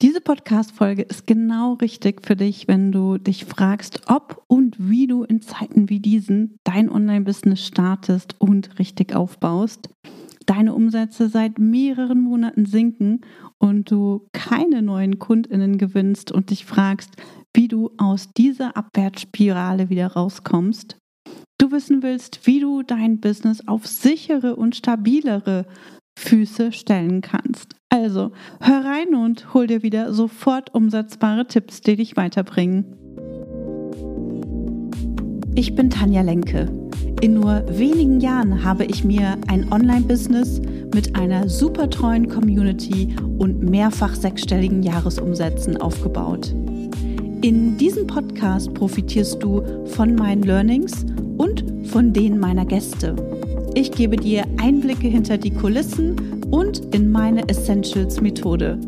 Diese Podcast-Folge ist genau richtig für dich, wenn du dich fragst, ob und wie du in Zeiten wie diesen dein Online-Business startest und richtig aufbaust, deine Umsätze seit mehreren Monaten sinken und du keine neuen KundInnen gewinnst und dich fragst, wie du aus dieser Abwärtsspirale wieder rauskommst. Du wissen willst, wie du dein Business auf sichere und stabilere Füße stellen kannst. Also, hör rein und hol dir wieder sofort umsetzbare Tipps, die dich weiterbringen. Ich bin Tanja Lenke. In nur wenigen Jahren habe ich mir ein Online-Business mit einer super treuen Community und mehrfach sechsstelligen Jahresumsätzen aufgebaut. In diesem Podcast profitierst du von meinen Learnings und von denen meiner Gäste. Ich gebe dir Einblicke hinter die Kulissen und in meine Essentials-Methode.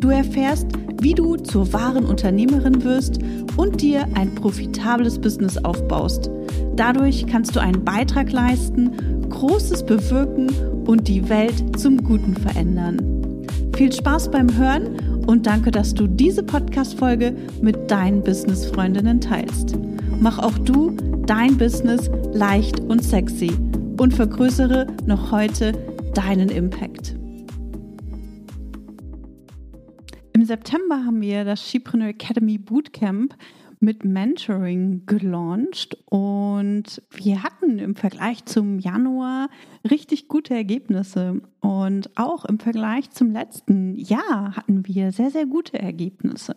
Du erfährst, wie du zur wahren Unternehmerin wirst und dir ein profitables Business aufbaust. Dadurch kannst du einen Beitrag leisten, Großes bewirken und die Welt zum Guten verändern. Viel Spaß beim Hören und danke, dass du diese Podcast-Folge mit deinen Business-Freundinnen teilst. Mach auch du dein Business leicht und sexy. Und vergrößere noch heute deinen Impact. Im September haben wir das She-preneur Academy Bootcamp mit Mentoring gelauncht und wir hatten im Vergleich zum Januar richtig gute Ergebnisse und auch im Vergleich zum letzten Jahr hatten wir sehr, sehr gute Ergebnisse.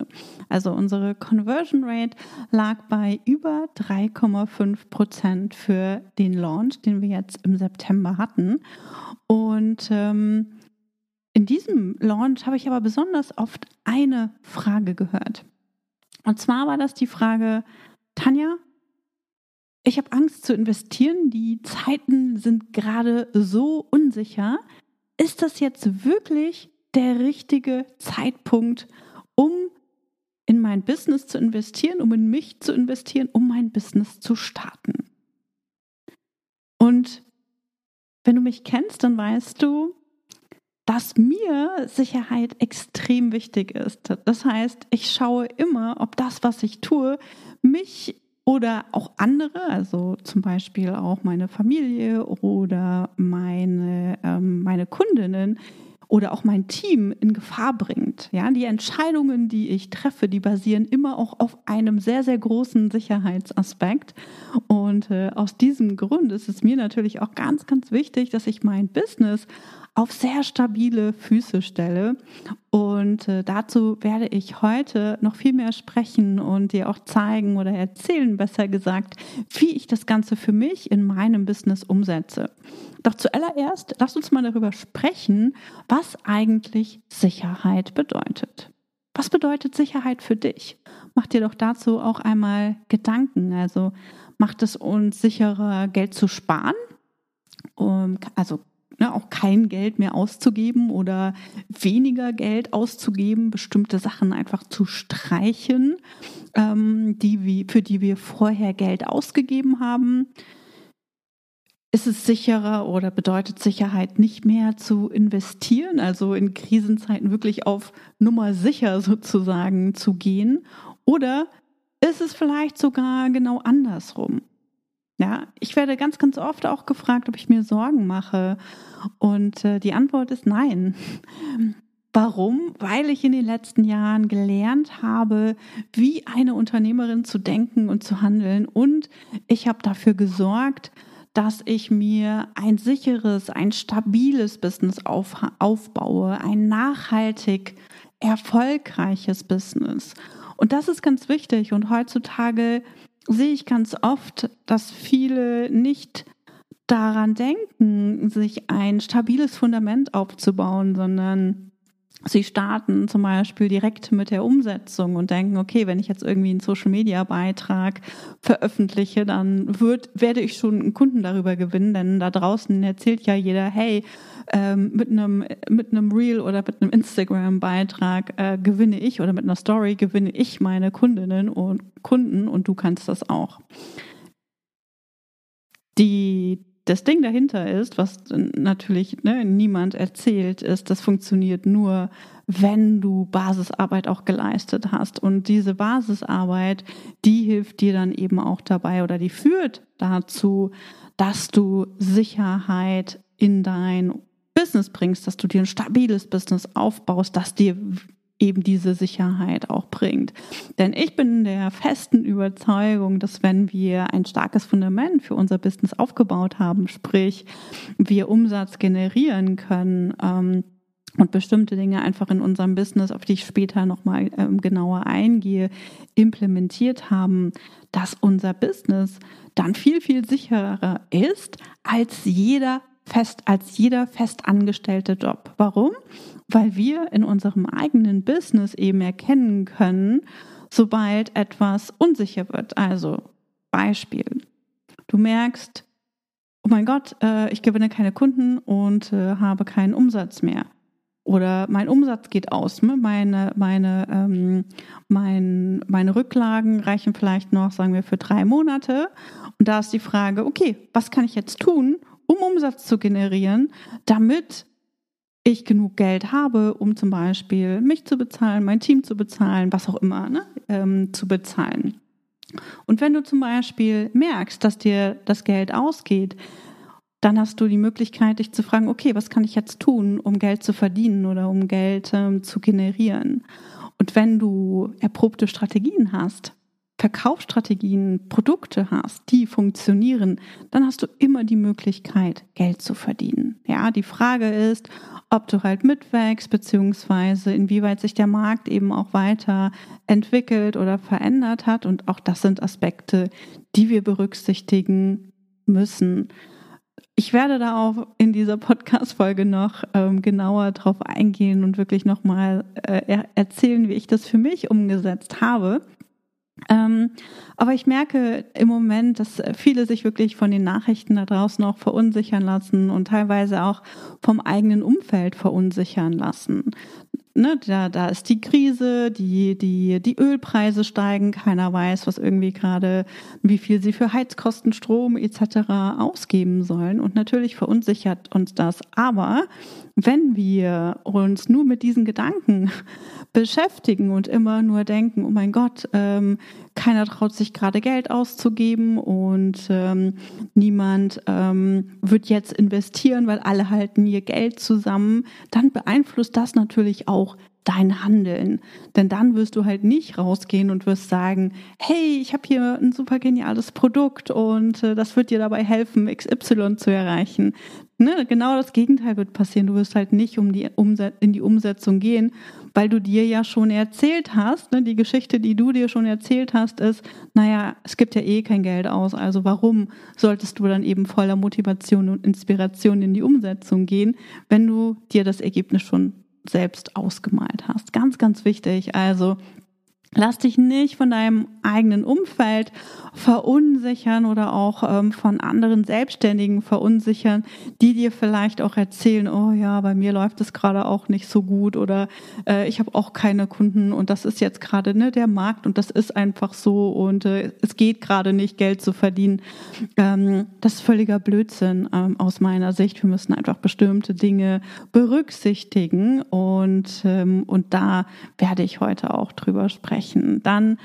Also unsere Conversion Rate lag bei über 3,5% für den Launch, den wir jetzt im September hatten und in diesem Launch habe ich aber besonders oft eine Frage gehört. Und zwar war das die Frage, Tanja, ich habe Angst zu investieren, die Zeiten sind gerade so unsicher. Ist das jetzt wirklich der richtige Zeitpunkt, um in mein Business zu investieren, um in mich zu investieren, um mein Business zu starten? Und wenn du mich kennst, dann weißt du, dass mir Sicherheit extrem wichtig ist. Das heißt, ich schaue immer, ob das, was ich tue, mich oder auch andere, also zum Beispiel auch meine Familie oder meine Kundinnen oder auch mein Team in Gefahr bringt. Ja, die Entscheidungen, die ich treffe, die basieren immer auch auf einem sehr, sehr großen Sicherheitsaspekt. Und aus diesem Grund ist es mir natürlich auch ganz, ganz wichtig, dass ich mein Business auf sehr stabile Füße stelle und dazu werde ich heute noch viel mehr sprechen und dir auch zeigen oder erzählen, besser gesagt, wie ich das Ganze für mich in meinem Business umsetze. Doch zuallererst, lass uns mal darüber sprechen, was eigentlich Sicherheit bedeutet. Was bedeutet Sicherheit für dich? Mach dir doch dazu auch einmal Gedanken. Also macht es uns sicherer, Geld zu sparen? Also auch kein Geld mehr auszugeben oder weniger Geld auszugeben, bestimmte Sachen einfach zu streichen, für die wir vorher Geld ausgegeben haben. Ist es sicherer oder bedeutet Sicherheit nicht mehr zu investieren, also in Krisenzeiten wirklich auf Nummer sicher sozusagen zu gehen? Oder ist es vielleicht sogar genau andersrum? Ja, ich werde ganz, ganz oft auch gefragt, ob ich mir Sorgen mache und die Antwort ist nein. Warum? Weil ich in den letzten Jahren gelernt habe, wie eine Unternehmerin zu denken und zu handeln und ich habe dafür gesorgt, dass ich mir ein sicheres, ein stabiles Business aufbaue, ein nachhaltig erfolgreiches Business. Und das ist ganz wichtig und heutzutage sehe ich ganz oft, dass viele nicht daran denken, sich ein stabiles Fundament aufzubauen, sondern sie starten zum Beispiel direkt mit der Umsetzung und denken, okay, wenn ich jetzt irgendwie einen Social-Media-Beitrag veröffentliche, dann werde ich schon einen Kunden darüber gewinnen, denn da draußen erzählt ja jeder, hey, mit einem Reel oder mit einem Instagram-Beitrag gewinne ich oder mit einer Story gewinne ich meine Kundinnen und Kunden und du kannst das auch. Die Das Ding dahinter ist, was natürlich niemand erzählt, ist, das funktioniert nur, wenn du Basisarbeit auch geleistet hast. Und diese Basisarbeit, die hilft dir dann eben auch dabei oder die führt dazu, dass du Sicherheit in dein Business bringst, dass du dir ein stabiles Business aufbaust, das dir eben diese Sicherheit auch bringt. Denn ich bin der festen Überzeugung, dass wenn wir ein starkes Fundament für unser Business aufgebaut haben, sprich wir Umsatz generieren können und bestimmte Dinge einfach in unserem Business, auf die ich später nochmal genauer eingehe, implementiert haben, dass unser Business dann viel, viel sicherer ist als jeder festangestellte Job. Warum? Weil wir in unserem eigenen Business eben erkennen können, sobald etwas unsicher wird. Also Beispiel, du merkst, oh mein Gott, ich gewinne keine Kunden und habe keinen Umsatz mehr. Oder mein Umsatz geht aus, meine Rücklagen reichen vielleicht noch, sagen wir, für 3 Monate. Und da ist die Frage, okay, was kann ich jetzt tun, um Umsatz zu generieren, damit ich genug Geld habe, um zum Beispiel mich zu bezahlen, mein Team zu bezahlen, was auch immer, zu bezahlen. Und wenn du zum Beispiel merkst, dass dir das Geld ausgeht, dann hast du die Möglichkeit, dich zu fragen, okay, was kann ich jetzt tun, um Geld zu verdienen oder um Geld zu generieren? Und wenn du erprobte Strategien hast, Verkaufsstrategien, Produkte hast, die funktionieren, dann hast du immer die Möglichkeit, Geld zu verdienen. Ja, die Frage ist, ob du halt mitwächst, beziehungsweise inwieweit sich der Markt eben auch weiter entwickelt oder verändert hat. Und auch das sind Aspekte, die wir berücksichtigen müssen. Ich werde da auch in dieser Podcast-Folge noch genauer drauf eingehen und wirklich nochmal erzählen, wie ich das für mich umgesetzt habe. Aber ich merke im Moment, dass viele sich wirklich von den Nachrichten da draußen auch verunsichern lassen und teilweise auch vom eigenen Umfeld verunsichern lassen. Da ist die Krise, die Ölpreise steigen, keiner weiß, was irgendwie gerade, wie viel sie für Heizkosten, Strom etc. ausgeben sollen. Und natürlich verunsichert uns das. Aber wenn wir uns nur mit diesen Gedanken beschäftigen und immer nur denken, oh mein Gott, keiner traut sich gerade Geld auszugeben und niemand wird jetzt investieren, weil alle halten ihr Geld zusammen, dann beeinflusst das natürlich auch dein Handeln. Denn dann wirst du halt nicht rausgehen und wirst sagen, hey, ich habe hier ein super geniales Produkt und das wird dir dabei helfen, XY zu erreichen. Genau das Gegenteil wird passieren. Du wirst halt nicht in die Umsetzung gehen, weil du dir ja schon erzählt hast, die Geschichte, die du dir schon erzählt hast, ist, naja, es gibt ja eh kein Geld aus, also warum solltest du dann eben voller Motivation und Inspiration in die Umsetzung gehen, wenn du dir das Ergebnis schon selbst ausgemalt hast. Ganz, ganz wichtig. Also lass dich nicht von deinem eigenen Umfeld verunsichern oder auch von anderen Selbstständigen verunsichern, die dir vielleicht auch erzählen, oh ja, bei mir läuft es gerade auch nicht so gut oder ich habe auch keine Kunden und das ist jetzt gerade der Markt und das ist einfach so und es geht gerade nicht, Geld zu verdienen. Das ist völliger Blödsinn aus meiner Sicht. Wir müssen einfach bestimmte Dinge berücksichtigen und da werde ich heute auch drüber sprechen. Dann,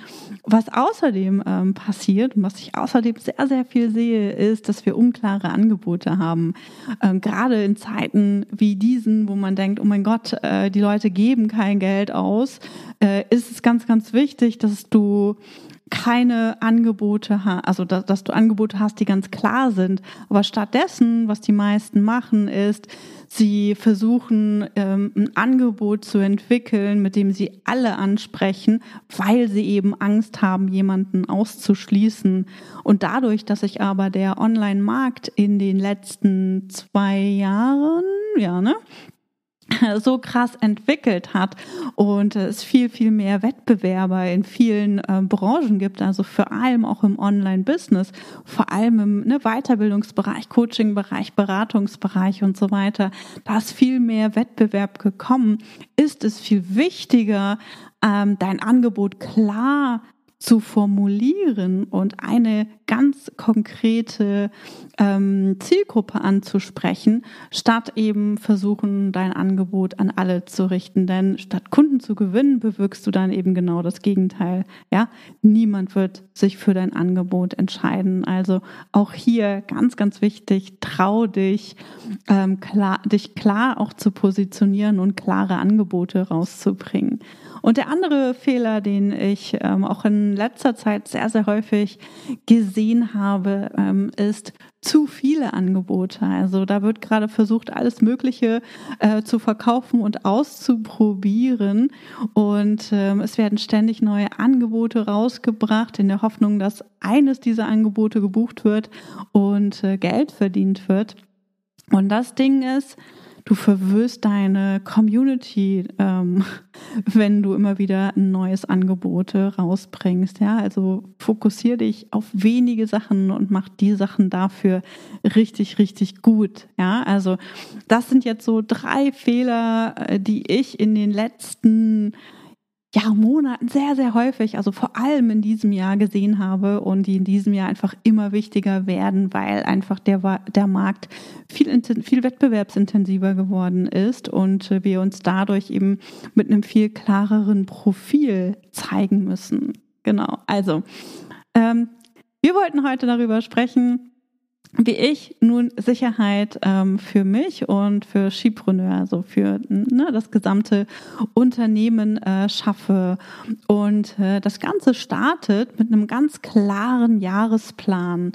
was außerdem passiert und was ich außerdem sehr, sehr viel sehe, ist, dass wir unklare Angebote haben. Gerade in Zeiten wie diesen, wo man denkt, oh mein Gott, die Leute geben kein Geld aus, ist es ganz, ganz wichtig, dass du keine Angebote hast, also dass du Angebote hast, die ganz klar sind. Aber stattdessen, was die meisten machen, ist, sie versuchen, ein Angebot zu entwickeln, mit dem sie alle ansprechen, weil sie eben Angst haben, jemanden auszuschließen. Und dadurch, dass sich aber der Online-Markt in den letzten 2 Jahren, so krass entwickelt hat und es viel, viel mehr Wettbewerber in vielen Branchen gibt, also vor allem auch im Online-Business, vor allem im Weiterbildungsbereich, Coaching-Bereich, Beratungsbereich und so weiter. Da ist viel mehr Wettbewerb gekommen, ist es viel wichtiger, dein Angebot klar zu formulieren und eine ganz konkrete Zielgruppe anzusprechen, statt eben versuchen, dein Angebot an alle zu richten. Denn statt Kunden zu gewinnen, bewirkst du dann eben genau das Gegenteil. Ja? Niemand wird sich für dein Angebot entscheiden. Also auch hier ganz, ganz wichtig, trau dich, dich klar auch zu positionieren und klare Angebote rauszubringen. Und der andere Fehler, den ich auch in letzter Zeit sehr, sehr häufig gesehen habe, ist zu viele Angebote. Also da wird gerade versucht, alles Mögliche zu verkaufen und auszuprobieren. Und es werden ständig neue Angebote rausgebracht, in der Hoffnung, dass eines dieser Angebote gebucht wird und Geld verdient wird. Und das Ding ist, du verwirrst deine Community, wenn du immer wieder ein neues Angebot rausbringst. Ja? Also fokussiere dich auf wenige Sachen und mach die Sachen dafür richtig, richtig gut. Ja? Also das sind jetzt so 3 Fehler, die ich in den letzten Monaten sehr, sehr häufig, also vor allem in diesem Jahr gesehen habe und die in diesem Jahr einfach immer wichtiger werden, weil einfach der Markt viel wettbewerbsintensiver geworden ist und wir uns dadurch eben mit einem viel klareren Profil zeigen müssen. Genau, also wir wollten heute darüber sprechen, wie ich nun Sicherheit für mich und für She-preneur, also für das gesamte Unternehmen schaffe. Und das Ganze startet mit einem ganz klaren Jahresplan.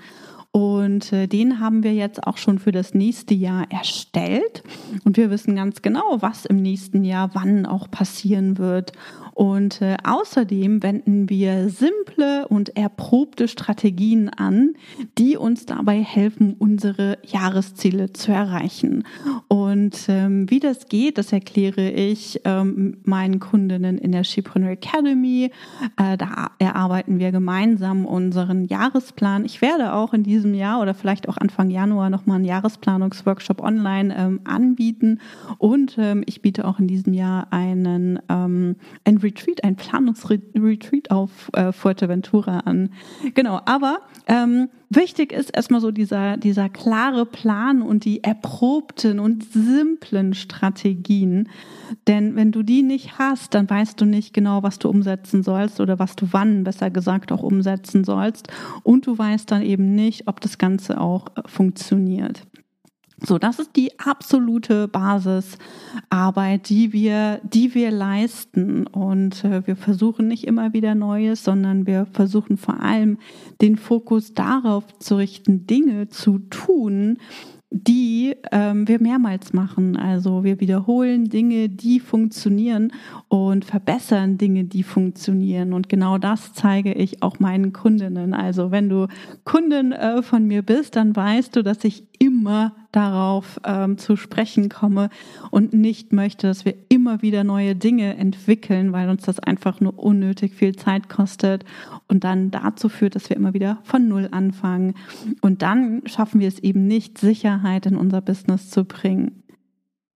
Und den haben wir jetzt auch schon für das nächste Jahr erstellt. Und wir wissen ganz genau, was im nächsten Jahr wann auch passieren wird. Und außerdem wenden wir simple und erprobte Strategien an, die uns dabei helfen, unsere Jahresziele zu erreichen. Und wie das geht, das erkläre ich meinen Kundinnen in der she-preneur Academy. Da erarbeiten wir gemeinsam unseren Jahresplan. Ich werde auch in diesem Jahr oder vielleicht auch Anfang Januar nochmal einen Jahresplanungsworkshop online anbieten. Und ich biete auch in diesem Jahr ein Retreat, ein Planungsretreat auf Fuerteventura an. Genau, aber wichtig ist erstmal so dieser klare Plan und die erprobten und simplen Strategien. Denn wenn du die nicht hast, dann weißt du nicht genau, was du umsetzen sollst oder was du wann, besser gesagt, auch umsetzen sollst. Und du weißt dann eben nicht, ob das Ganze auch funktioniert. So, das ist die absolute Basisarbeit, die wir leisten, und wir versuchen nicht immer wieder Neues, sondern wir versuchen vor allem den Fokus darauf zu richten, Dinge zu tun, die wir mehrmals machen. Also wir wiederholen Dinge, die funktionieren, und verbessern Dinge, die funktionieren. Und genau das zeige ich auch meinen Kundinnen. Also wenn du Kundin von mir bist, dann weißt du, dass ich immer darauf zu sprechen komme und nicht möchte, dass wir immer wieder neue Dinge entwickeln, weil uns das einfach nur unnötig viel Zeit kostet und dann dazu führt, dass wir immer wieder von Null anfangen. Und dann schaffen wir es eben nicht, Sicherheit in unser Business zu bringen.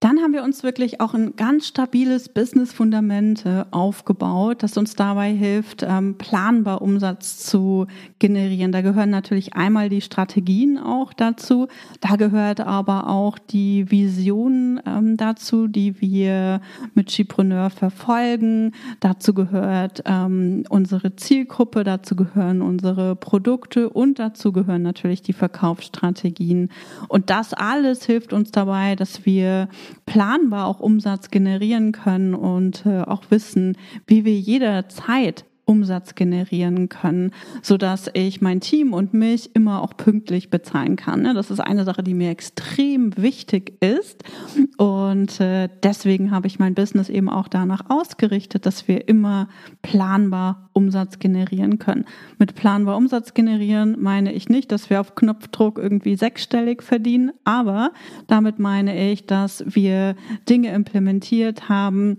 Dann haben wir uns wirklich auch ein ganz stabiles Business-Fundament aufgebaut, das uns dabei hilft, planbar Umsatz zu generieren. Da gehören natürlich einmal die Strategien auch dazu, da gehört aber auch die Vision dazu, die wir mit she-preneur verfolgen. Dazu gehört unsere Zielgruppe, dazu gehören unsere Produkte und dazu gehören natürlich die Verkaufsstrategien. Und das alles hilft uns dabei, dass wir planbar auch Umsatz generieren können und auch wissen, wie wir jederzeit Umsatz generieren können, sodass ich mein Team und mich immer auch pünktlich bezahlen kann. Das ist eine Sache, die mir extrem wichtig ist, und deswegen habe ich mein Business eben auch danach ausgerichtet, dass wir immer planbar Umsatz generieren können. Mit planbar Umsatz generieren meine ich nicht, dass wir auf Knopfdruck irgendwie sechsstellig verdienen, aber damit meine ich, dass wir Dinge implementiert haben,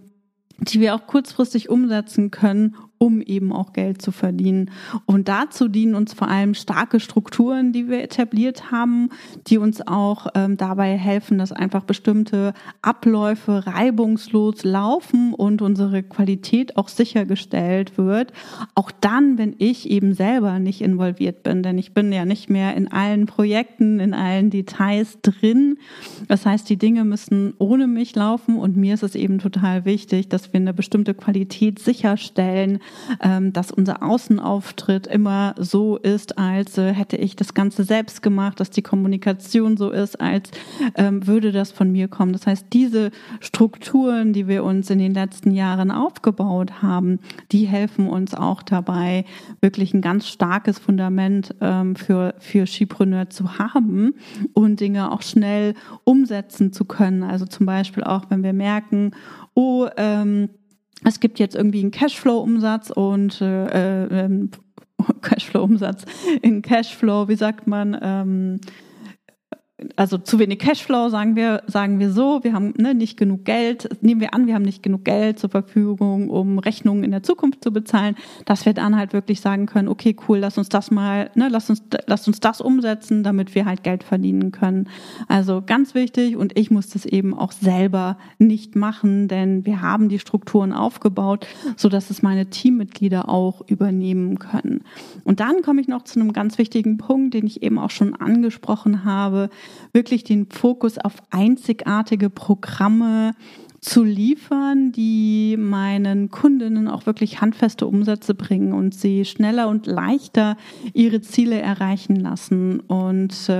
die wir auch kurzfristig umsetzen können, um eben auch Geld zu verdienen. Und dazu dienen uns vor allem starke Strukturen, die wir etabliert haben, die uns auch dabei helfen, dass einfach bestimmte Abläufe reibungslos laufen und unsere Qualität auch sichergestellt wird. Auch dann, wenn ich eben selber nicht involviert bin, denn ich bin ja nicht mehr in allen Projekten, in allen Details drin. Das heißt, die Dinge müssen ohne mich laufen und mir ist es eben total wichtig, dass wir eine bestimmte Qualität sicherstellen, dass unser Außenauftritt immer so ist, als hätte ich das Ganze selbst gemacht, dass die Kommunikation so ist, als würde das von mir kommen. Das heißt, diese Strukturen, die wir uns in den letzten Jahren aufgebaut haben, die helfen uns auch dabei, wirklich ein ganz starkes Fundament für She-preneur zu haben und Dinge auch schnell umsetzen zu können. Also zum Beispiel auch, wenn wir merken, es gibt jetzt irgendwie einen Cashflow-Umsatz und also zu wenig Cashflow, sagen wir so, wir haben nicht genug Geld, nehmen wir an, wir haben nicht genug Geld zur Verfügung, um Rechnungen in der Zukunft zu bezahlen, dass wir dann halt wirklich sagen können, okay, cool, lass uns das umsetzen, damit wir halt Geld verdienen können. Also ganz wichtig, und ich muss das eben auch selber nicht machen, denn wir haben die Strukturen aufgebaut, sodass es meine Teammitglieder auch übernehmen können. Und dann komme ich noch zu einem ganz wichtigen Punkt, den ich eben auch schon angesprochen habe, wirklich den Fokus auf einzigartige Programme zu liefern, die meinen Kundinnen auch wirklich handfeste Umsätze bringen und sie schneller und leichter ihre Ziele erreichen lassen. Und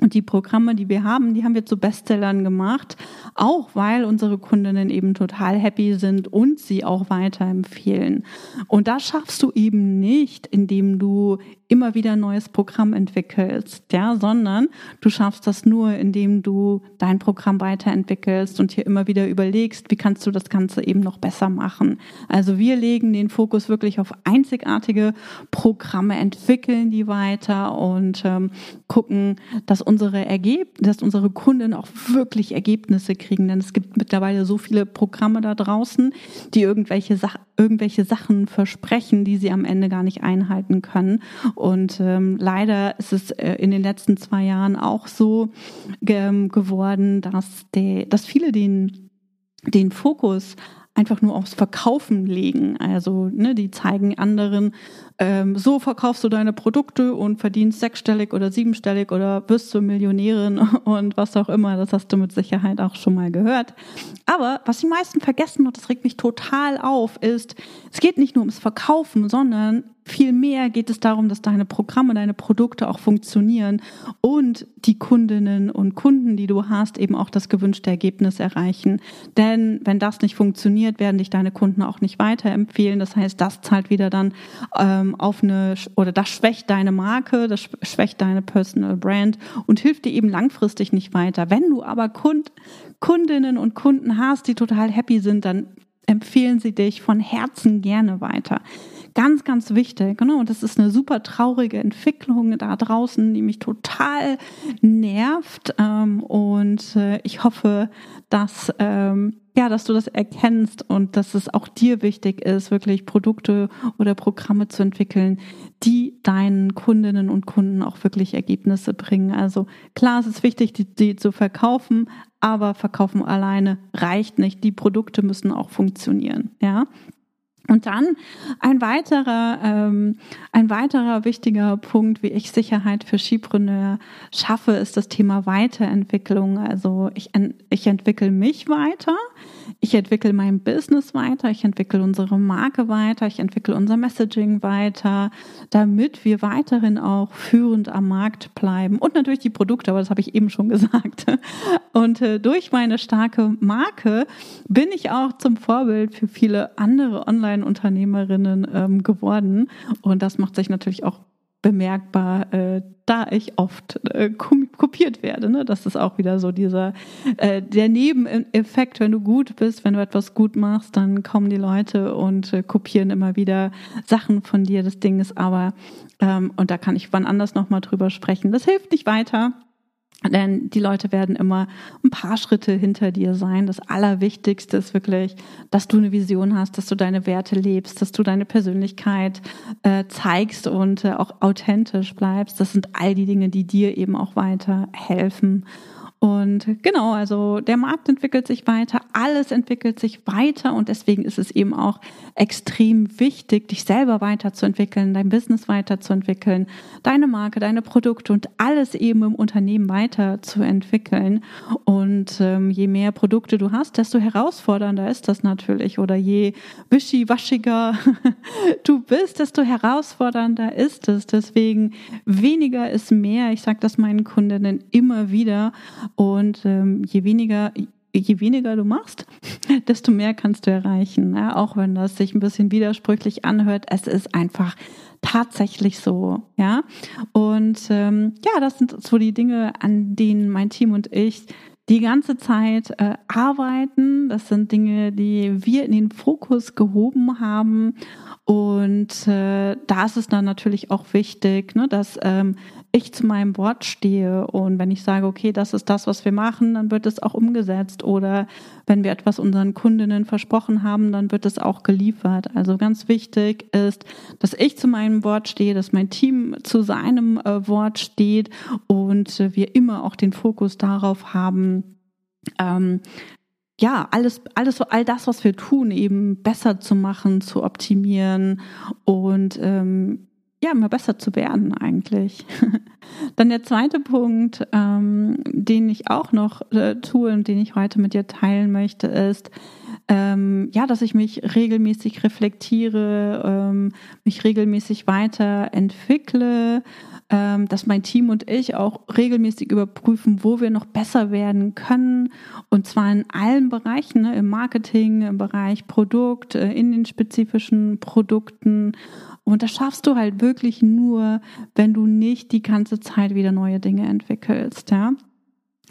die Programme, die wir haben, die haben wir zu Bestsellern gemacht, auch weil unsere Kundinnen eben total happy sind und sie auch weiterempfehlen. Und das schaffst du eben nicht, indem du immer wieder ein neues Programm entwickelst, ja, sondern du schaffst das nur, indem du dein Programm weiterentwickelst und hier immer wieder überlegst, wie kannst du das Ganze eben noch besser machen. Also wir legen den Fokus wirklich auf einzigartige Programme, entwickeln die weiter und gucken, dass unsere Kunden auch wirklich Ergebnisse kriegen, denn es gibt mittlerweile so viele Programme da draußen, die irgendwelche Sachen versprechen, die sie am Ende gar nicht einhalten können. Und leider ist es in den letzten 2 Jahren auch so geworden, dass viele den Fokus einfach nur aufs Verkaufen legen. Also die zeigen anderen, so verkaufst du deine Produkte und verdienst 6-stellig oder 7-stellig oder bist du Millionärin und was auch immer. Das hast du mit Sicherheit auch schon mal gehört. Aber was die meisten vergessen, und das regt mich total auf, ist, es geht nicht nur ums Verkaufen, sondern vielmehr geht es darum, dass deine Programme, deine Produkte auch funktionieren und die Kundinnen und Kunden, die du hast, eben auch das gewünschte Ergebnis erreichen. Denn wenn das nicht funktioniert, werden dich deine Kunden auch nicht weiterempfehlen. Das heißt, das zahlt wieder dann das schwächt deine Marke, das schwächt deine Personal Brand und hilft dir eben langfristig nicht weiter. Wenn du aber Kundinnen und Kunden hast, die total happy sind, dann empfehlen sie dich von Herzen gerne weiter. Ganz, ganz wichtig. Genau, das ist eine super traurige Entwicklung da draußen, die mich total nervt. Und ich hoffe, dass du das erkennst und dass es auch dir wichtig ist, wirklich Produkte oder Programme zu entwickeln, die deinen Kundinnen und Kunden auch wirklich Ergebnisse bringen. Also klar, es ist wichtig, die zu verkaufen, aber Verkaufen alleine reicht nicht. Die Produkte müssen auch funktionieren, ja. Und dann ein weiterer wichtiger Punkt, wie ich Sicherheit für She-preneur schaffe, ist das Thema Weiterentwicklung. Also ich entwickle mich weiter, ich entwickle mein Business weiter, ich entwickle unsere Marke weiter, ich entwickle unser Messaging weiter, damit wir weiterhin auch führend am Markt bleiben. Und natürlich die Produkte, aber das habe ich eben schon gesagt. Und durch meine starke Marke bin ich auch zum Vorbild für viele andere Online-Unternehmerinnen geworden, und das macht sich natürlich auch bemerkbar, da ich oft kopiert werde. Ne? Das ist auch wieder so der Nebeneffekt, wenn du gut bist, wenn du etwas gut machst, dann kommen die Leute und kopieren immer wieder Sachen von dir. Das Ding ist aber, und da kann ich wann anders nochmal drüber sprechen, das hilft nicht weiter. Denn die Leute werden immer ein paar Schritte hinter dir sein. Das Allerwichtigste ist wirklich, dass du eine Vision hast, dass du deine Werte lebst, dass du deine Persönlichkeit zeigst und auch authentisch bleibst. Das sind all die Dinge, die dir eben auch weiterhelfen. Und genau, also der Markt entwickelt sich weiter, alles entwickelt sich weiter und deswegen ist es eben auch extrem wichtig, dich selber weiterzuentwickeln, dein Business weiterzuentwickeln, deine Marke, deine Produkte und alles eben im Unternehmen weiterzuentwickeln. Und je mehr Produkte du hast, desto herausfordernder ist das natürlich, oder je wischiwaschiger du bist, desto herausfordernder ist es. Deswegen weniger ist mehr. Ich sage das meinen Kundinnen immer wieder. Und je weniger du machst, desto mehr kannst du erreichen. Ja, auch wenn das sich ein bisschen widersprüchlich anhört, es ist einfach tatsächlich so. Ja? Und das sind so die Dinge, an denen mein Team und ich die ganze Zeit arbeiten. Das sind Dinge, die wir in den Fokus gehoben haben. Und da ist es dann natürlich auch wichtig, ne, dass ich zu meinem Wort stehe. Und wenn ich sage, okay, das ist das, was wir machen, dann wird es auch umgesetzt. Oder wenn wir etwas unseren Kundinnen versprochen haben, dann wird es auch geliefert. Also ganz wichtig ist, dass ich zu meinem Wort stehe, dass mein Team zu seinem Wort steht und wir immer auch den Fokus darauf haben, all das, was wir tun, eben besser zu machen, zu optimieren und immer besser zu werden eigentlich. Dann der zweite Punkt, den ich auch noch tue und den ich heute mit dir teilen möchte, ist, dass ich mich regelmäßig reflektiere, mich regelmäßig weiterentwickle, dass mein Team und ich auch regelmäßig überprüfen, wo wir noch besser werden können, und zwar in allen Bereichen, ne, im Marketing, im Bereich Produkt, in den spezifischen Produkten. Und das schaffst du halt wirklich nur, wenn du nicht die ganze Zeit wieder neue Dinge entwickelst. Ja?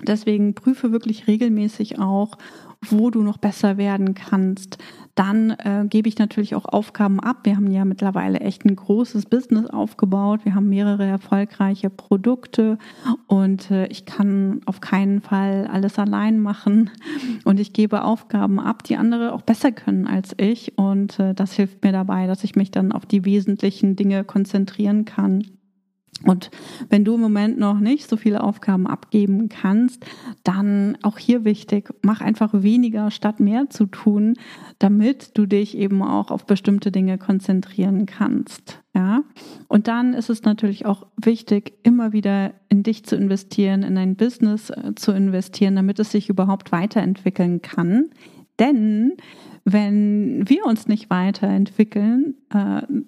Deswegen prüfe wirklich regelmäßig auch, wo du noch besser werden kannst. Dann gebe ich natürlich auch Aufgaben ab. Wir haben ja mittlerweile echt ein großes Business aufgebaut. Wir haben mehrere erfolgreiche Produkte und ich kann auf keinen Fall alles allein machen. Und ich gebe Aufgaben ab, die andere auch besser können als ich. Und das hilft mir dabei, dass ich mich dann auf die wesentlichen Dinge konzentrieren kann. Und wenn du im Moment noch nicht so viele Aufgaben abgeben kannst, dann auch hier wichtig, mach einfach weniger statt mehr zu tun, damit du dich eben auch auf bestimmte Dinge konzentrieren kannst. Ja? Und dann ist es natürlich auch wichtig, immer wieder in dich zu investieren, in dein Business zu investieren, damit es sich überhaupt weiterentwickeln kann. Denn wenn wir uns nicht weiterentwickeln,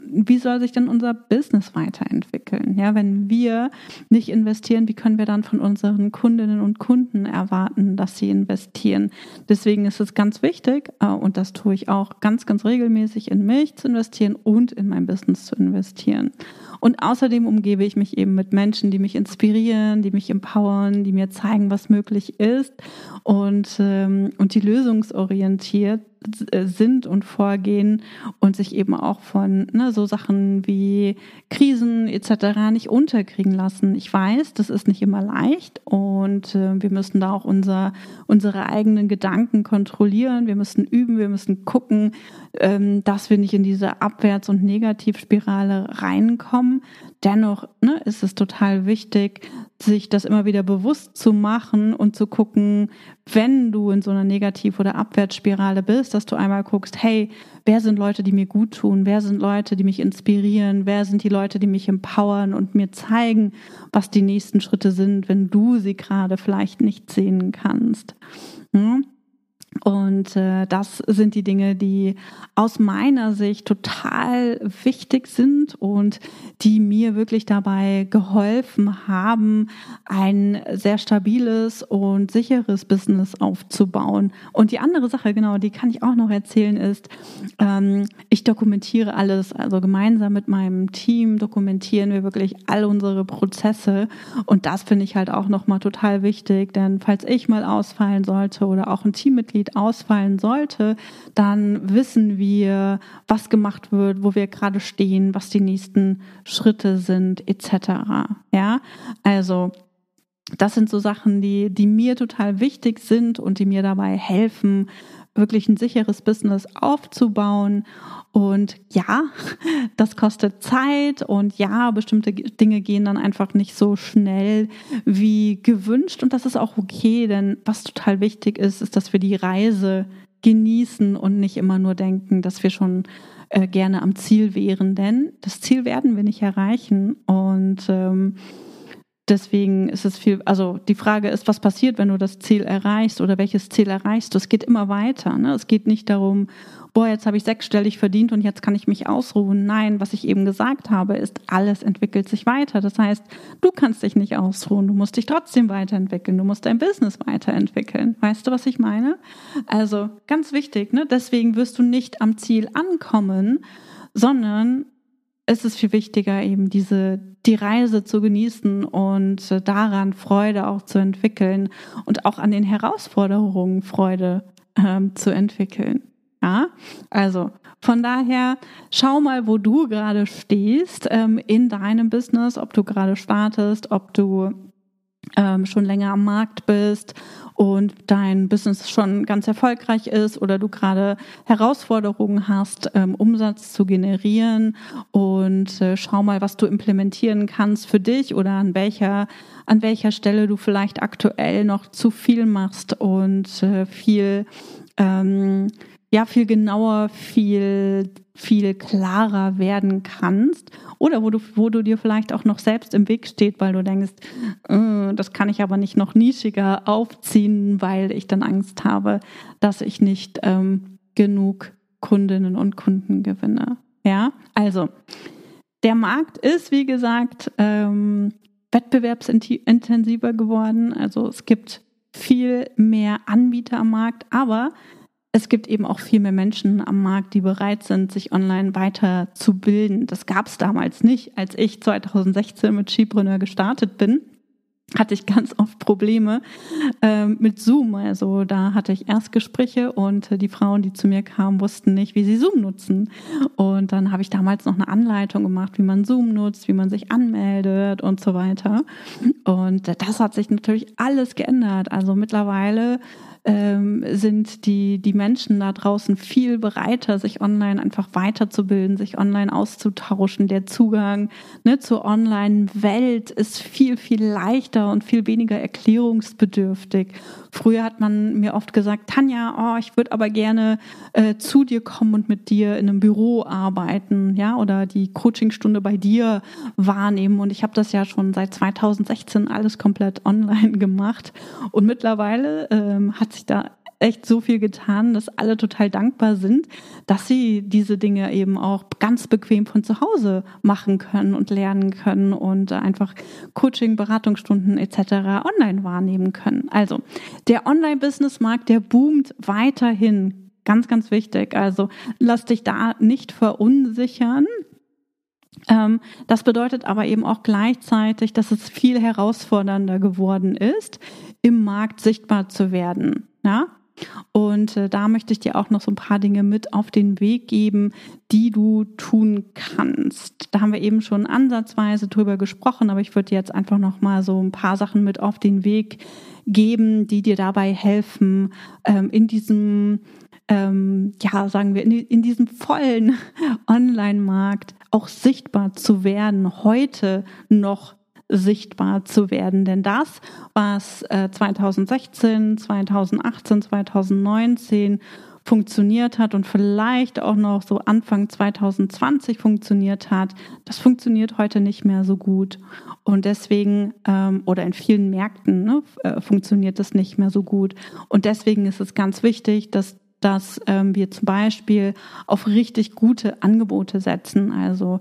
wie soll sich denn unser Business weiterentwickeln? Ja, wenn wir nicht investieren, wie können wir dann von unseren Kundinnen und Kunden erwarten, dass sie investieren? Deswegen ist es ganz wichtig, und das tue ich auch ganz, ganz regelmäßig, in mich zu investieren und in mein Business zu investieren. Und außerdem umgebe ich mich eben mit Menschen, die mich inspirieren, die mich empowern, die mir zeigen, was möglich ist und die lösungsorientiert sind und vorgehen und sich eben auch von so Sachen wie Krisen etc. nicht unterkriegen lassen. Ich weiß, das ist nicht immer leicht und wir müssen da auch unsere eigenen Gedanken kontrollieren. Wir müssen üben, wir müssen gucken, dass wir nicht in diese Abwärts- und Negativspirale reinkommen. Dennoch ist es total wichtig, sich das immer wieder bewusst zu machen und zu gucken, wenn du in so einer Negativ- oder Abwärtsspirale bist, dass du einmal guckst, hey, wer sind Leute, die mir gut tun? Wer sind Leute, die mich inspirieren? Wer sind die Leute, die mich empowern und mir zeigen, was die nächsten Schritte sind, wenn du sie gerade vielleicht nicht sehen kannst? Hm? Und das sind die Dinge, die aus meiner Sicht total wichtig sind und die mir wirklich dabei geholfen haben, ein sehr stabiles und sicheres Business aufzubauen. Und die andere Sache, genau, die kann ich auch noch erzählen, ist, ich dokumentiere alles. Also gemeinsam mit meinem Team dokumentieren wir wirklich all unsere Prozesse. Und das finde ich halt auch nochmal total wichtig, denn falls ich mal ausfallen sollte oder auch ein Teammitglied ausfallen sollte, dann wissen wir, was gemacht wird, wo wir gerade stehen, was die nächsten Schritte sind, etc. Ja, also Das sind so Sachen, die mir total wichtig sind und die mir dabei helfen, wirklich ein sicheres Business aufzubauen. Und ja, das kostet Zeit und ja, bestimmte Dinge gehen dann einfach nicht so schnell wie gewünscht. Und das ist auch okay, denn was total wichtig ist, ist, dass wir die Reise genießen und nicht immer nur denken, dass wir schon gerne am Ziel wären, denn das Ziel werden wir nicht erreichen. Und deswegen ist es viel, also die Frage ist, was passiert, wenn du das Ziel erreichst oder welches Ziel erreichst du? Es geht immer weiter, ne? Es geht nicht darum, boah, jetzt habe ich sechsstellig verdient und jetzt kann ich mich ausruhen. Nein, was ich eben gesagt habe, ist, alles entwickelt sich weiter. Das heißt, du kannst dich nicht ausruhen, du musst dich trotzdem weiterentwickeln, du musst dein Business weiterentwickeln. Weißt du, was ich meine? Also ganz wichtig, ne? Deswegen wirst du nicht am Ziel ankommen, sondern es ist viel wichtiger, eben die Reise zu genießen und daran Freude auch zu entwickeln und auch an den Herausforderungen Freude zu entwickeln. Ja? Also von daher, schau mal, wo du gerade stehst in deinem Business, ob du gerade startest, ob du schon länger am Markt bist und dein Business schon ganz erfolgreich ist oder du gerade Herausforderungen hast, Umsatz zu generieren, und schau mal, was du implementieren kannst für dich oder an welcher Stelle du vielleicht aktuell noch zu viel machst und viel genauer, viel klarer werden kannst, oder wo du dir vielleicht auch noch selbst im Weg steht, weil du denkst, das kann ich aber nicht noch nischiger aufziehen, weil ich dann Angst habe, dass ich nicht genug Kundinnen und Kunden gewinne. Ja, also der Markt ist, wie gesagt, wettbewerbsintensiver geworden. Also es gibt viel mehr Anbieter am Markt, aber es gibt eben auch viel mehr Menschen am Markt, die bereit sind, sich online weiterzubilden. Das gab es damals nicht. Als ich 2016 mit She-preneur gestartet bin, hatte ich ganz oft Probleme mit Zoom. Also da hatte ich Erstgespräche und die Frauen, die zu mir kamen, wussten nicht, wie sie Zoom nutzen. Und dann habe ich damals noch eine Anleitung gemacht, wie man Zoom nutzt, wie man sich anmeldet und so weiter. Und das hat sich natürlich alles geändert. Also mittlerweile sind die Menschen da draußen viel bereiter, sich online einfach weiterzubilden, sich online auszutauschen. Der Zugang, ne, zur Online-Welt ist viel, viel leichter und viel weniger erklärungsbedürftig. Früher hat man mir oft gesagt, Tanja, ich würde aber gerne zu dir kommen und mit dir in einem Büro arbeiten, ja, oder die Coachingstunde bei dir wahrnehmen. Und ich habe das ja schon seit 2016 alles komplett online gemacht. Und mittlerweile hat sich da echt so viel getan, dass alle total dankbar sind, dass sie diese Dinge eben auch ganz bequem von zu Hause machen können und lernen können und einfach Coaching, Beratungsstunden etc. online wahrnehmen können. Also der Online-Business-Markt, der boomt weiterhin. Ganz, ganz wichtig. Also lass dich da nicht verunsichern. Das bedeutet aber eben auch gleichzeitig, dass es viel herausfordernder geworden ist, im Markt sichtbar zu werden. Ja? Und da möchte ich dir auch noch so ein paar Dinge mit auf den Weg geben, die du tun kannst. Da haben wir eben schon ansatzweise drüber gesprochen, aber ich würde dir jetzt einfach noch mal so ein paar Sachen mit auf den Weg geben, die dir dabei helfen, in diesem in diesem vollen Online-Markt auch sichtbar zu werden, heute noch sichtbar zu werden. Denn das, was 2016, 2018, 2019 funktioniert hat und vielleicht auch noch so Anfang 2020 funktioniert hat, das funktioniert heute nicht mehr so gut. Und deswegen, oder in vielen Märkten, ne, funktioniert das nicht mehr so gut. Und deswegen ist es ganz wichtig, dass wir zum Beispiel auf richtig gute Angebote setzen, also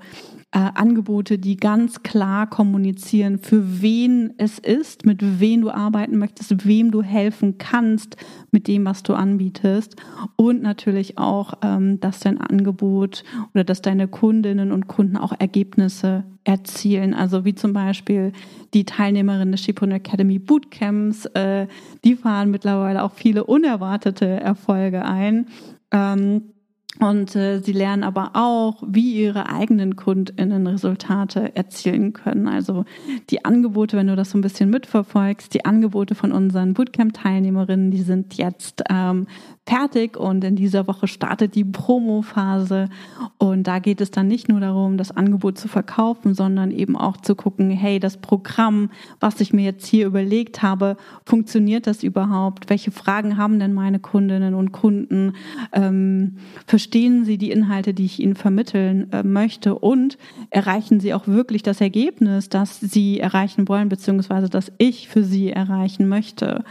Angebote, die ganz klar kommunizieren, für wen es ist, mit wem du arbeiten möchtest, wem du helfen kannst mit dem, was du anbietest, und natürlich auch, dass dein Angebot oder dass deine Kundinnen und Kunden auch Ergebnisse erzielen. Also wie zum Beispiel die Teilnehmerinnen des She-preneur Academy Bootcamps, die fahren mittlerweile auch viele unerwartete Erfolge ein. Und sie lernen aber auch, wie ihre eigenen KundInnen Resultate erzielen können. Also die Angebote, wenn du das so ein bisschen mitverfolgst, die Angebote von unseren Bootcamp-Teilnehmerinnen, die sind jetzt fertig und in dieser Woche startet die Promo-Phase. Und da geht es dann nicht nur darum, das Angebot zu verkaufen, sondern eben auch zu gucken, hey, das Programm, was ich mir jetzt hier überlegt habe, funktioniert das überhaupt? Welche Fragen haben denn meine Kundinnen und Kunden? Verstehen sie die Inhalte, die ich ihnen vermitteln möchte, und erreichen sie auch wirklich das Ergebnis, das sie erreichen wollen, beziehungsweise das ich für sie erreichen möchte.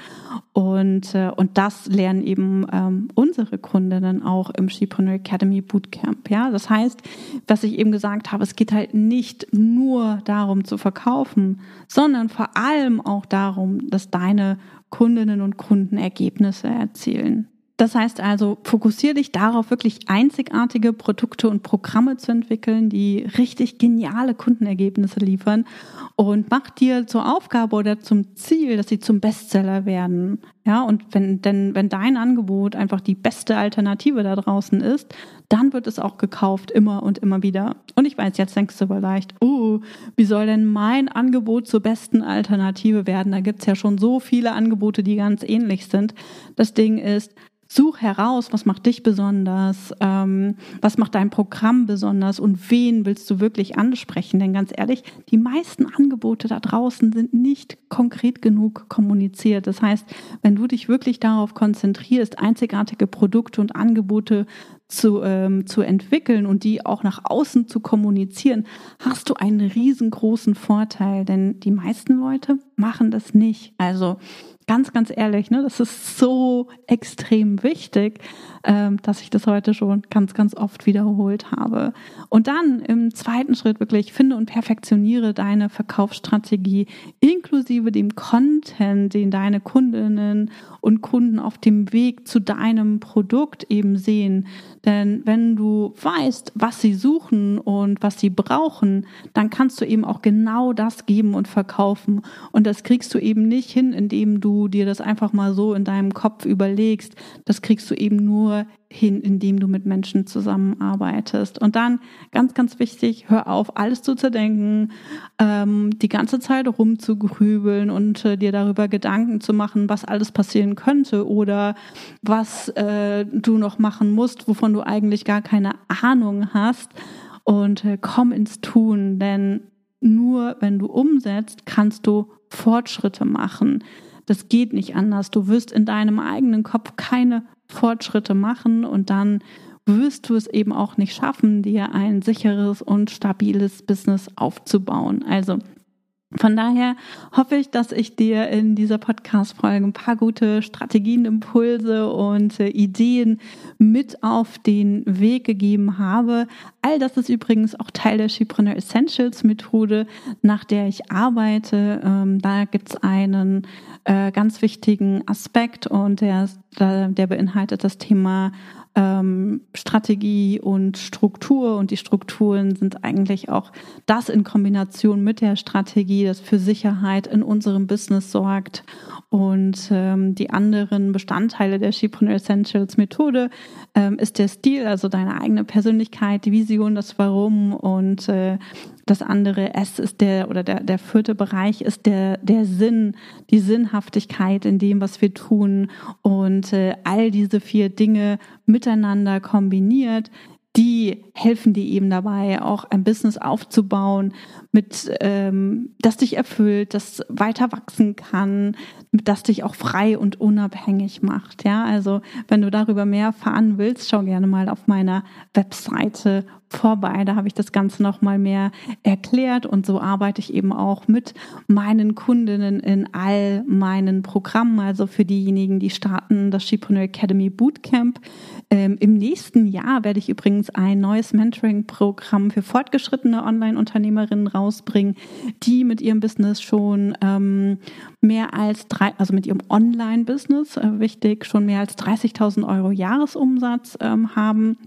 Und das lernen eben unsere Kundinnen auch im She-preneur Academy Bootcamp. Ja? Das heißt, was ich eben gesagt habe, es geht halt nicht nur darum zu verkaufen, sondern vor allem auch darum, dass deine Kundinnen und Kunden Ergebnisse erzielen. Das heißt also, fokussiere dich darauf, wirklich einzigartige Produkte und Programme zu entwickeln, die richtig geniale Kundenergebnisse liefern, und mach dir zur Aufgabe oder zum Ziel, dass sie zum Bestseller werden. Ja, und wenn dein Angebot einfach die beste Alternative da draußen ist, dann wird es auch gekauft, immer und immer wieder. Und ich weiß, jetzt denkst du vielleicht, wie soll denn mein Angebot zur besten Alternative werden? Da gibt's ja schon so viele Angebote, die ganz ähnlich sind. Das Ding ist, such heraus, was macht dich besonders, was macht dein Programm besonders und wen willst du wirklich ansprechen? Denn ganz ehrlich, die meisten Angebote da draußen sind nicht konkret genug kommuniziert. Das heißt, wenn du dich wirklich darauf konzentrierst, einzigartige Produkte und Angebote zu entwickeln und die auch nach außen zu kommunizieren, hast du einen riesengroßen Vorteil, denn die meisten Leute machen das nicht. Also ganz, ganz ehrlich, ne, das ist so extrem wichtig, dass ich das heute schon ganz, ganz oft wiederholt habe. Und dann im zweiten Schritt wirklich finde und perfektioniere deine Verkaufsstrategie inklusive dem Content, den deine Kundinnen und Kunden auf dem Weg zu deinem Produkt eben sehen. Denn wenn du weißt, was sie suchen und was sie brauchen, dann kannst du eben auch genau das geben und verkaufen. Und das kriegst du eben nicht hin, indem du dir das einfach mal so in deinem Kopf überlegst. Das kriegst du eben nur hin, indem du mit Menschen zusammenarbeitest. Und dann, ganz, ganz wichtig, hör auf, alles zu zerdenken, die ganze Zeit rumzugrübeln und dir darüber Gedanken zu machen, was alles passieren könnte oder was du noch machen musst, wovon du eigentlich gar keine Ahnung hast, und komm ins Tun, denn nur wenn du umsetzt, kannst du Fortschritte machen. Das geht nicht anders. Du wirst in deinem eigenen Kopf keine Fortschritte machen und dann wirst du es eben auch nicht schaffen, dir ein sicheres und stabiles Business aufzubauen. Also von daher hoffe ich, dass ich dir in dieser Podcast-Folge ein paar gute Strategien, Impulse und Ideen mit auf den Weg gegeben habe. All das ist übrigens auch Teil der She-preneur Essentials Methode, nach der ich arbeite. Da gibt es einen ganz wichtigen Aspekt, und der beinhaltet das Thema Strategie und Struktur, und die Strukturen sind eigentlich auch das in Kombination mit der Strategie, das für Sicherheit in unserem Business sorgt. Und die anderen Bestandteile der She-preneur Essentials Methode ist der Stil, also deine eigene Persönlichkeit, die Vision, das Warum, und das andere S ist der vierte Bereich ist der Sinn, die Sinnhaftigkeit in dem, was wir tun, und all diese vier Dinge miteinander kombiniert, die helfen dir eben dabei, auch ein Business aufzubauen, das dich erfüllt, das weiter wachsen kann, das dich auch frei und unabhängig macht. Ja, also wenn du darüber mehr erfahren willst, schau gerne mal auf meiner Webseite vorbei. Da habe ich das Ganze nochmal mehr erklärt, und so arbeite ich eben auch mit meinen Kundinnen in all meinen Programmen. Also für diejenigen, die starten das She-preneur Academy Bootcamp. Im nächsten Jahr werde ich übrigens ein neues Mentoring-Programm für fortgeschrittene Online-Unternehmerinnen rausbringen, die mit ihrem Business schon mit ihrem Online-Business, schon mehr als 30.000 Euro Jahresumsatz haben.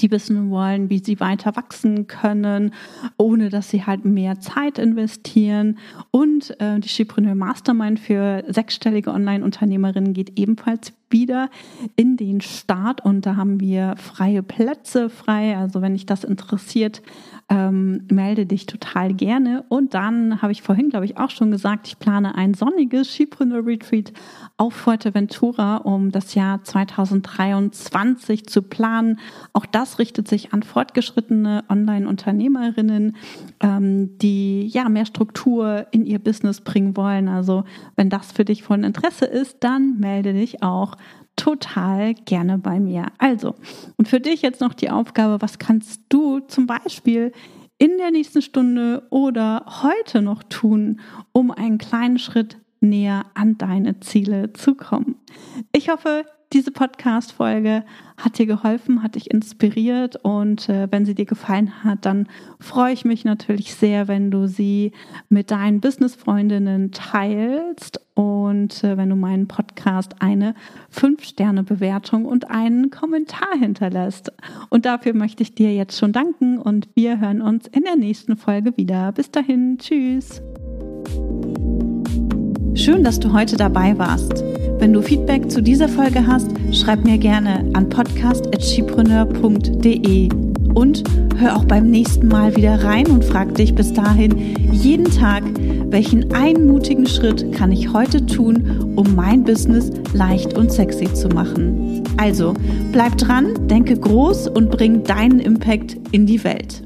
Die wissen wollen, wie sie weiter wachsen können, ohne dass sie halt mehr Zeit investieren. Und die She-preneur Mastermind für sechsstellige Online-Unternehmerinnen geht ebenfalls wieder in den Start und da haben wir freie Plätze frei. Also wenn dich das interessiert, melde dich total gerne. Und dann habe ich vorhin, glaube ich, auch schon gesagt, ich plane ein sonniges She-preneur-Retreat auf Fuerteventura, um das Jahr 2023 zu planen. Auch das richtet sich an fortgeschrittene Online-Unternehmerinnen, die ja mehr Struktur in ihr Business bringen wollen. Also wenn das für dich von Interesse ist, dann melde dich auch total gerne bei mir. Also, und für dich jetzt noch die Aufgabe, was kannst du zum Beispiel in der nächsten Stunde oder heute noch tun, um einen kleinen Schritt näher an deine Ziele zu kommen? Ich hoffe, diese Podcast-Folge hat dir geholfen, hat dich inspiriert und wenn sie dir gefallen hat, dann freue ich mich natürlich sehr, wenn du sie mit deinen Business-Freundinnen teilst und wenn du meinen Podcast eine 5-Sterne-Bewertung und einen Kommentar hinterlässt. Und dafür möchte ich dir jetzt schon danken und wir hören uns in der nächsten Folge wieder. Bis dahin, tschüss! Schön, dass du heute dabei warst. Wenn du Feedback zu dieser Folge hast, schreib mir gerne an podcast@she-preneur.de und hör auch beim nächsten Mal wieder rein und frag dich bis dahin jeden Tag, welchen einen mutigen Schritt kann ich heute tun, um mein Business leicht und sexy zu machen. Also, bleib dran, denke groß und bring deinen Impact in die Welt.